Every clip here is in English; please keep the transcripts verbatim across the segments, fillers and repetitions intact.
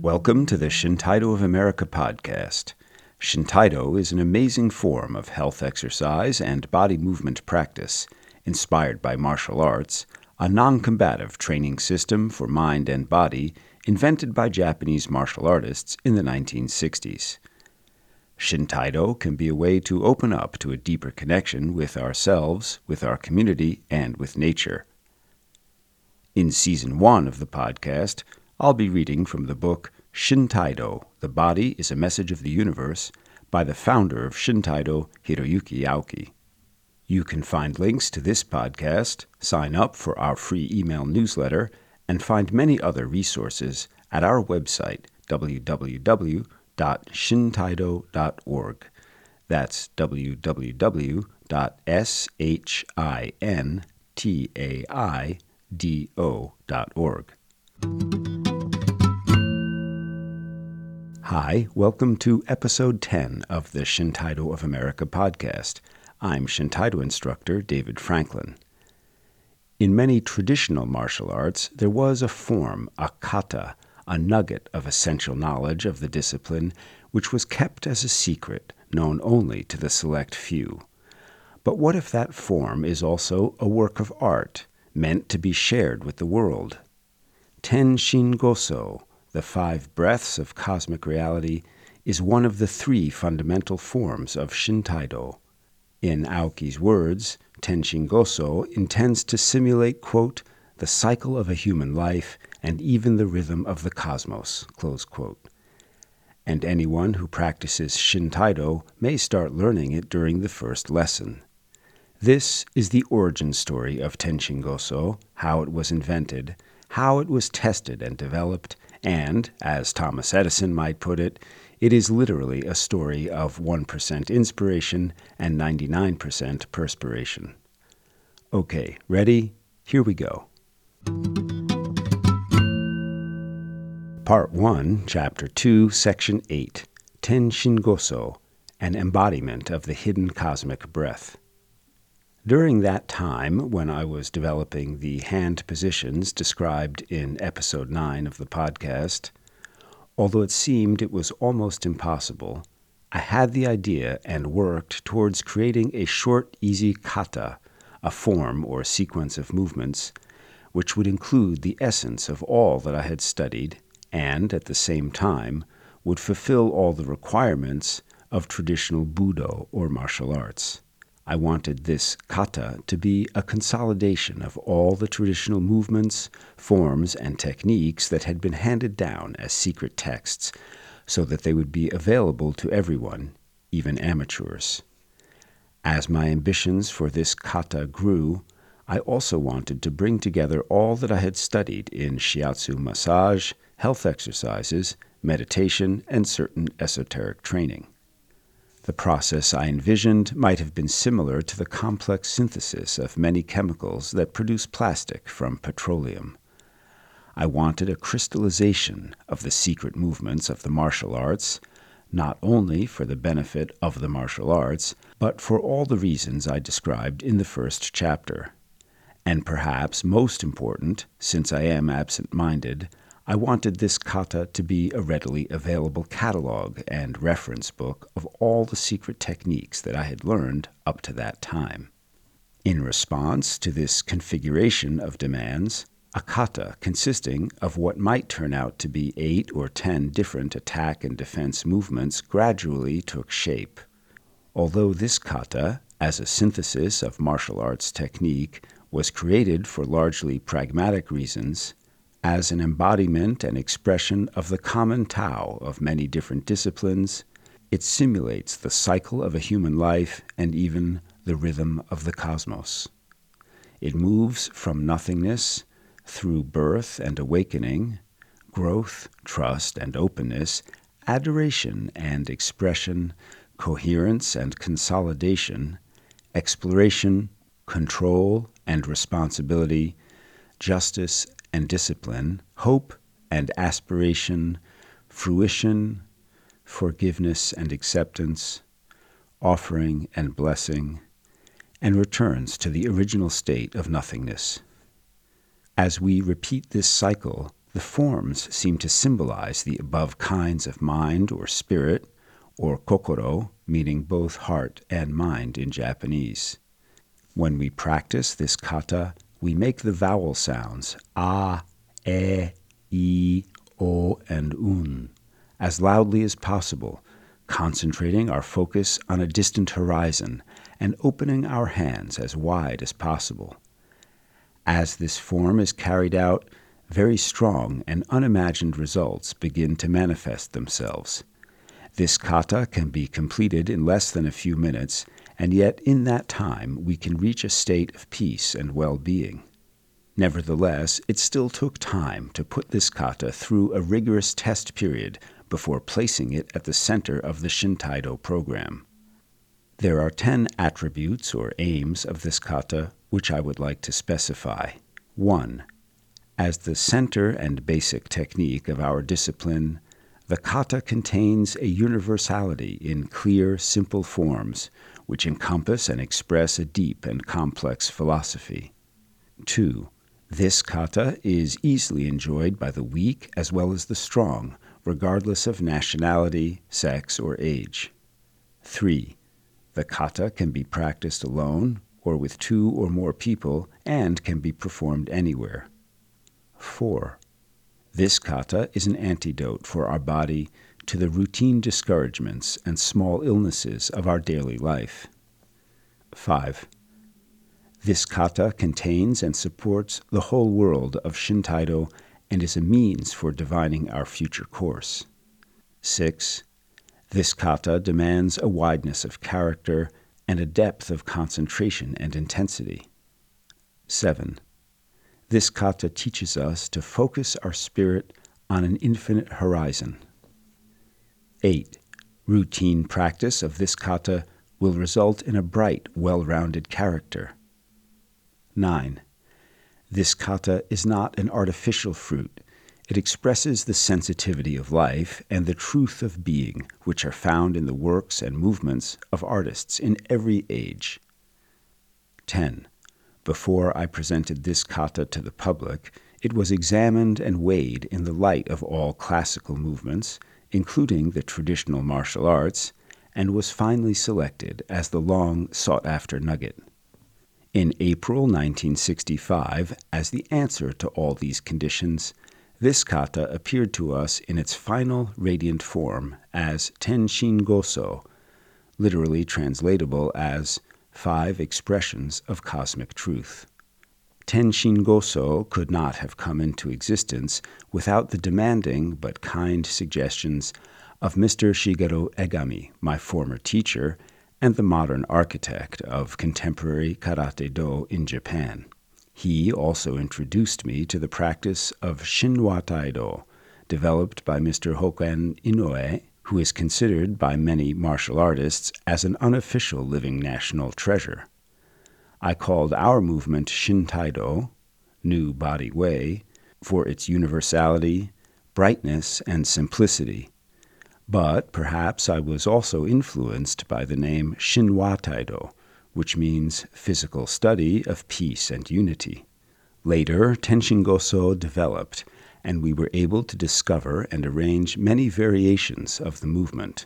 Welcome to the Shintaido of America podcast. Shintaido is an amazing form of health exercise and body movement practice, inspired by martial arts, a non-combative training system for mind and body invented by Japanese martial artists in the nineteen sixties. Shintaido can be a way to open up to a deeper connection with ourselves, with our community, and with nature. In Season one of the podcast, I'll be reading from the book Shintaido, The Body is a Message of the Universe, by the founder of Shintaido, Hiroyuki Aoki. You can find links to this podcast, sign up for our free email newsletter, and find many other resources at our website, w w w dot shintaido dot org. That's w w w dot shintaido dot org. Hi, welcome to Episode ten of the Shintaido of America podcast. I'm Shintaido instructor David Franklin. In many traditional martial arts, there was a form, a kata, a nugget of essential knowledge of the discipline, which was kept as a secret, known only to the select few. But what if that form is also a work of art, meant to be shared with the world? Tenshingoso, the five breaths of cosmic reality, is one of the three fundamental forms of Shintaido. In Aoki's words, Tenshingoso intends to simulate, quote, the cycle of a human life and even the rhythm of the cosmos, close quote. And anyone who practices Shintaido may start learning it during the first lesson. This is the origin story of Tenshingoso, how it was invented, how it was tested and developed, and, as Thomas Edison might put it, it is literally a story of one percent inspiration and ninety-nine percent perspiration. Okay, ready? Here we go. Part one, Chapter two, Section eight, Tenshingoso, an embodiment of the hidden cosmic breath. During that time, when I was developing the hand positions described in Episode nine of the podcast, although it seemed it was almost impossible, I had the idea and worked towards creating a short, easy kata, a form or sequence of movements, which would include the essence of all that I had studied and, at the same time, would fulfill all the requirements of traditional Budo or martial arts. I wanted this kata to be a consolidation of all the traditional movements, forms, and techniques that had been handed down as secret texts, so that they would be available to everyone, even amateurs. As my ambitions for this kata grew, I also wanted to bring together all that I had studied in shiatsu massage, health exercises, meditation, and certain esoteric training. The process I envisioned might have been similar to the complex synthesis of many chemicals that produce plastic from petroleum. I wanted a crystallization of the secret movements of the martial arts, not only for the benefit of the martial arts, but for all the reasons I described in the first chapter. And perhaps most important, since I am absent-minded, I wanted this kata to be a readily available catalog and reference book of all the secret techniques that I had learned up to that time. In response to this configuration of demands, a kata consisting of what might turn out to be eight or ten different attack and defense movements gradually took shape. Although this kata, as a synthesis of martial arts technique, was created for largely pragmatic reasons, as an embodiment and expression of the common Tao of many different disciplines, it simulates the cycle of a human life and even the rhythm of the cosmos. It moves from nothingness through birth and awakening, growth, trust and openness, adoration and expression, coherence and consolidation, exploration, control and responsibility, justice and discipline, hope and aspiration, fruition, forgiveness and acceptance, offering and blessing, and returns to the original state of nothingness. As we repeat this cycle, the forms seem to symbolize the above kinds of mind or spirit, or kokoro, meaning both heart and mind in Japanese. When we practice this kata, we make the vowel sounds a, e, i, o, and un as loudly as possible, concentrating our focus on a distant horizon and opening our hands as wide as possible. As this form is carried out, very strong and unimagined results begin to manifest themselves. This kata can be completed in less than a few minutes, and yet in that time we can reach a state of peace and well-being. Nevertheless, it still took time to put this kata through a rigorous test period before placing it at the center of the Shintaido program. There are ten attributes or aims of this kata which I would like to specify. one. As the center and basic technique of our discipline, the kata contains a universality in clear, simple forms, which encompass and express a deep and complex philosophy. two. This kata is easily enjoyed by the weak as well as the strong, regardless of nationality, sex, or age. three. The kata can be practiced alone or with two or more people and can be performed anywhere. four. This kata is an antidote for our body to the routine discouragements and small illnesses of our daily life. five. This kata contains and supports the whole world of Shintaido and is a means for divining our future course. six. This kata demands a wideness of character and a depth of concentration and intensity. seven. This kata teaches us to focus our spirit on an infinite horizon. eight. Routine practice of this kata will result in a bright, well-rounded character. nine. This kata is not an artificial fruit. It expresses the sensitivity of life and the truth of being, which are found in the works and movements of artists in every age. ten. Before I presented this kata to the public, it was examined and weighed in the light of all classical movements, including the traditional martial arts, and was finally selected as the long-sought-after nugget. In April nineteen sixty-five, as the answer to all these conditions, this kata appeared to us in its final radiant form as Tenshingoso, literally translatable as Five Expressions of Cosmic Truth. Tenshingoso could not have come into existence without the demanding but kind suggestions of Mister Shigeru Egami, my former teacher, and the modern architect of contemporary karate-do in Japan. He also introduced me to the practice of Shinwa Taido, developed by Mister Hoken Inoue, who is considered by many martial artists as an unofficial living national treasure. I called our movement Shintaido, New Body Way, for its universality, brightness, and simplicity. But perhaps I was also influenced by the name Shinwa Taido, which means physical study of peace and unity. Later, Tenshingoso developed, and we were able to discover and arrange many variations of the movement,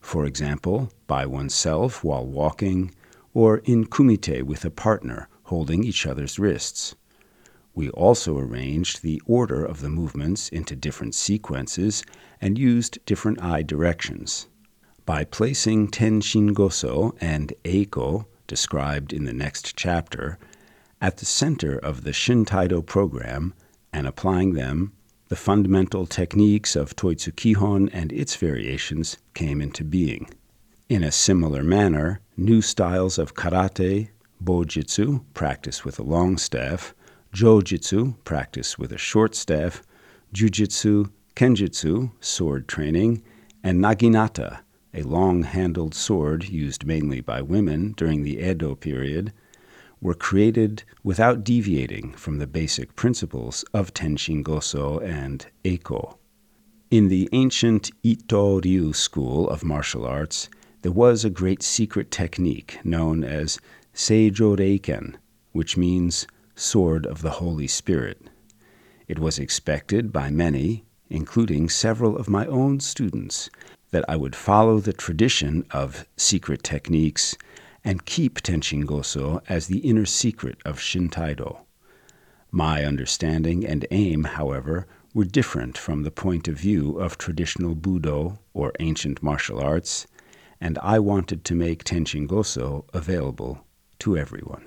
for example, by oneself while walking, or in kumite with a partner holding each other's wrists. We also arranged the order of the movements into different sequences and used different eye directions. By placing Tenshingoso and Eiko, described in the next chapter, at the center of the Shintaido program and applying them, the fundamental techniques of Toitsu Kihon and its variations came into being. In a similar manner, new styles of karate, Bojutsu, practice with a long staff, Jojutsu, practice with a short staff, Jujutsu, Kenjutsu, sword training, and Naginata, a long-handled sword used mainly by women during the Edo period, were created without deviating from the basic principles of Tenshingoso and Eiko. In the ancient Ito-ryu school of martial arts, there was a great secret technique known as Seijo Reiken, which means Sword of the Holy Spirit. It was expected by many, including several of my own students, that I would follow the tradition of secret techniques and keep Tenshingoso as the inner secret of Shintaido. My understanding and aim, however, were different from the point of view of traditional Budo or ancient martial arts, and I wanted to make Tenshingoso available to everyone.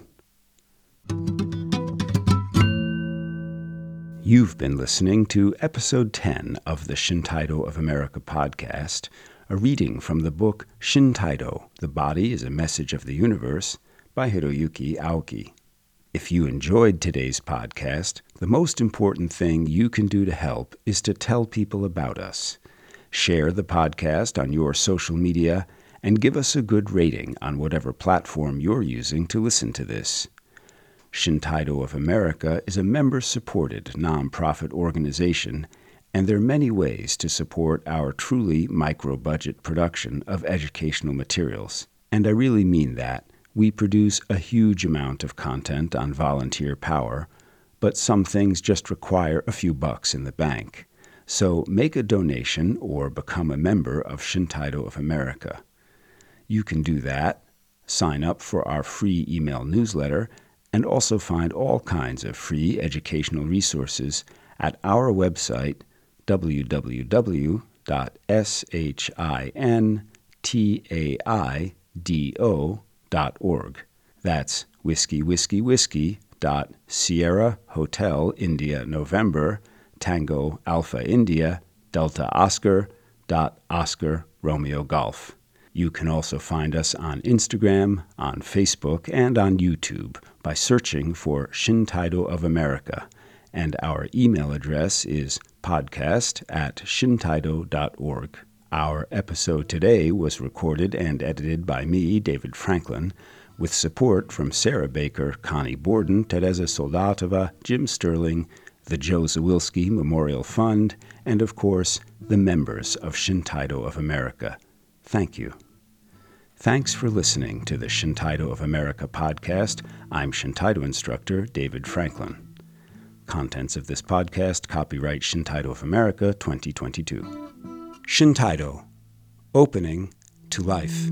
You've been listening to Episode ten of the Shintaido of America podcast, a reading from the book Shintaido, The Body is a Message of the Universe, by Hiroyuki Aoki. If you enjoyed today's podcast, the most important thing you can do to help is to tell people about us. Share the podcast on your social media and give us a good rating on whatever platform you're using to listen to this. Shintaido of America is a member-supported nonprofit organization, and there are many ways to support our truly micro-budget production of educational materials. And I really mean that. We produce a huge amount of content on volunteer power, but some things just require a few bucks in the bank. So make a donation or become a member of Shintaido of America. You can do that, sign up for our free email newsletter, and also find all kinds of free educational resources at our website, w w w dot shintai do dot org. That's whiskey, whiskey, whiskey, dot Sierra Hotel India November, Tango Alpha India, Delta Oscar, dot Oscar Romeo Golf. You can also find us on Instagram, on Facebook, and on YouTube by searching for Shintaido of America, and our email address is podcast at shintaido dot org. Our episode today was recorded and edited by me, David Franklin, with support from Sarah Baker, Connie Borden, Tereza Soldatova, Jim Sterling, the Joe Zawilski Memorial Fund, and of course, the members of Shintaido of America. Thank you. Thanks for listening to the Shintaido of America podcast. I'm Shintaido instructor David Franklin. Contents of this podcast, copyright Shintaido of America twenty twenty-two. Shintaido, opening to life.